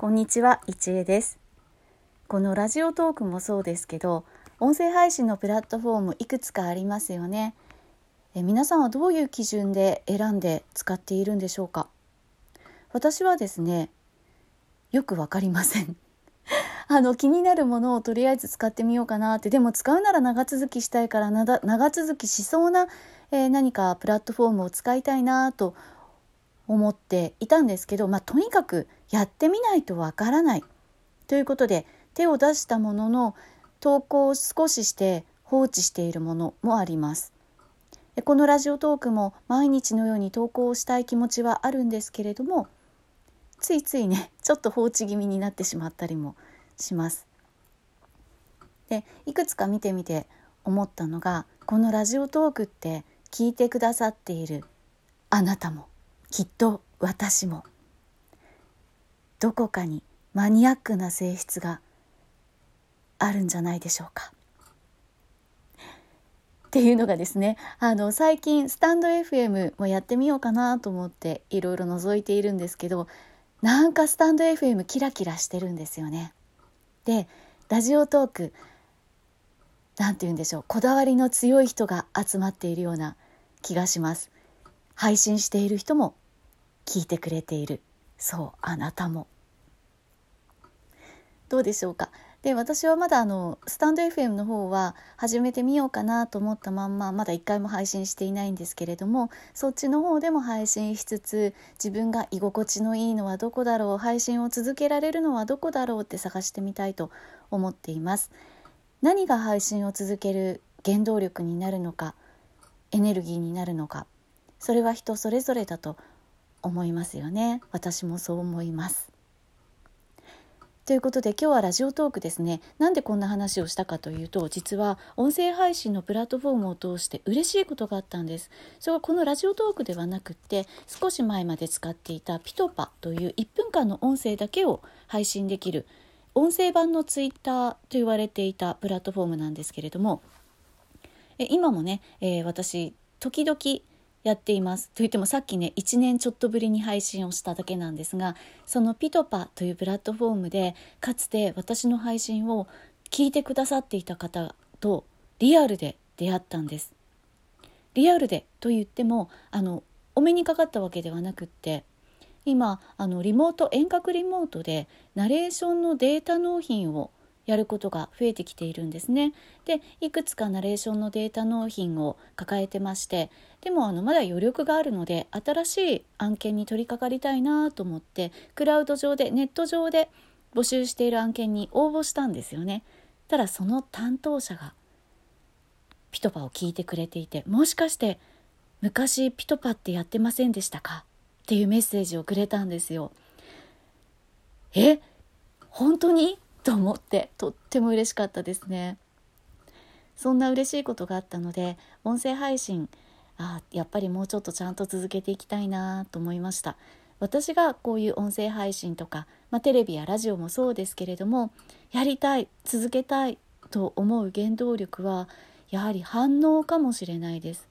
こんにちは、一恵です。このラジオトークもそうですけど、音声配信のプラットフォームいくつかありますよね。皆さんはどういう基準で選んで使っているんでしょうか。私はですね、よくわかりません。気になるものをとりあえず使ってみようかなって、でも使うなら長続きしたいから長続きしそうな、何かプラットフォームを使いたいなと思っていたんですけど、とにかくやってみないとわからないということで手を出したものの、投稿を少しして放置しているものもあります。このラジオトークも毎日のように投稿をしたい気持ちはあるんですけれども、ついついね、ちょっと放置気味になってしまったりもします。で、いくつか見てみて思ったのが、このラジオトークって聞いてくださっているあなたもきっと私もどこかにマニアックな性質があるんじゃないでしょうかっていうのがですね、最近スタンド FM もやってみようかなと思っていろいろ覗いているんですけど、なんかスタンド FM キラキラしてるんですよね。で、ラジオトークなんて言うんでしょう、こだわりの強い人が集まっているような気がします。配信している人も聞いてくれている、そう、あなたもどうでしょうか。で、私はまだスタンド FM の方は始めてみようかなと思ったまんま、まだ1回も配信していないんですけれども、そっちの方でも配信しつつ、自分が居心地のいいのはどこだろう、配信を続けられるのはどこだろうって探してみたいと思っています。何が配信を続ける原動力になるのか、エネルギーになるのか、それは人それぞれだと思いますよね。私もそう思います。ということで、今日はラジオトークですね。なんでこんな話をしたかというと、実は音声配信のプラットフォームを通して嬉しいことがあったんです。それはこのラジオトークではなくって、少し前まで使っていたピトパという1分間の音声だけを配信できる音声版のツイッターと言われていたプラットフォームなんですけれども、今もね、私時々やっています。と言ってもさっきね、1年ちょっとぶりに配信をしただけなんですが、そのピトパというプラットフォームでかつて私の配信を聞いてくださっていた方とリアルで出会ったんです。リアルでと言ってもお目にかかったわけではなくって、今リモート、遠隔リモートでナレーションのデータ納品をやることが増えてきているんですね。で、いくつかナレーションのデータ納品を抱えてまして、でもまだ余力があるので、新しい案件に取り掛かりたいなと思って、クラウド上で、ネット上で募集している案件に応募したんですよね。ただその担当者がピトパを聞いてくれていて、もしかして昔ピトパってやってませんでしたかっていうメッセージをくれたんですよ。本当にと思って、とっても嬉しかったですね。そんな嬉しいことがあったので、音声配信、やっぱりもうちょっとちゃんと続けていきたいなと思いました。私がこういう音声配信とか、テレビやラジオもそうですけれども、やりたい、続けたいと思う原動力はやはり反応かもしれないです。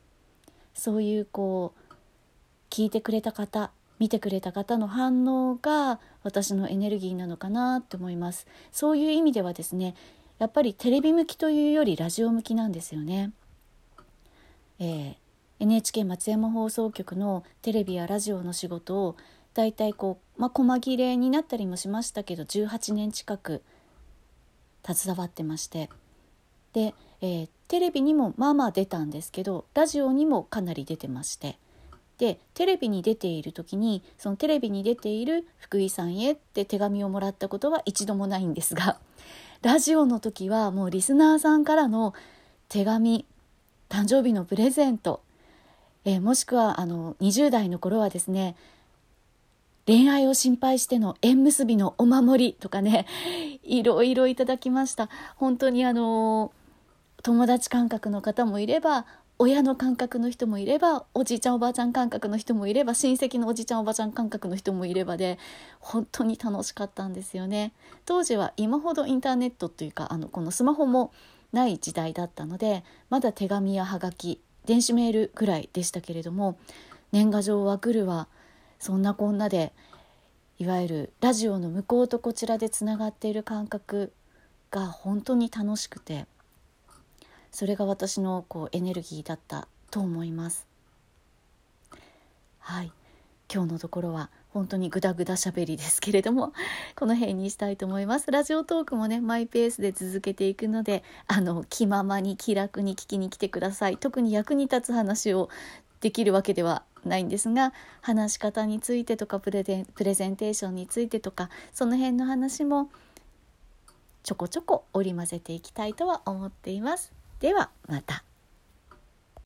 そういう聞いてくれた方、見てくれた方の反応が私のエネルギーなのかなと思います。そういう意味ではですね、やっぱりテレビ向きというよりラジオ向きなんですよね。NHK 松山放送局のテレビやラジオの仕事をだいたい細切れになったりもしましたけど、18年近く携わってまして、で、テレビにも出たんですけど、ラジオにもかなり出てまして、でテレビに出ている時に、そのテレビに出ている福井さんへって手紙をもらったことは一度もないんですが、ラジオの時はもうリスナーさんからの手紙、誕生日のプレゼント、もしくは20代の頃はですね、恋愛を心配しての縁結びのお守りとかね、いろいろいただきました。本当に友達感覚の方もいれば、親の感覚の人もいれば、おじいちゃんおばあちゃん感覚の人もいれば、親戚のおじいちゃんおばあちゃん感覚の人もいればで、本当に楽しかったんですよね。当時は今ほどインターネットというか、このスマホもない時代だったので、まだ手紙やはがき、電子メールぐらいでしたけれども、年賀状は来るわ、そんなこんなでいわゆるラジオの向こうとこちらでつながっている感覚が本当に楽しくて、それが私のエネルギーだったと思います。はい、今日のところは本当にグダグダしゃべりですけれども、この辺にしたいと思います。ラジオトークもね、マイペースで続けていくので、気ままに気楽に聞きに来てください。特に役に立つ話をできるわけではないんですが、話し方についてとかプレゼンテーションについてとか、その辺の話もちょこちょこ織り交ぜていきたいとは思っています。ではまた。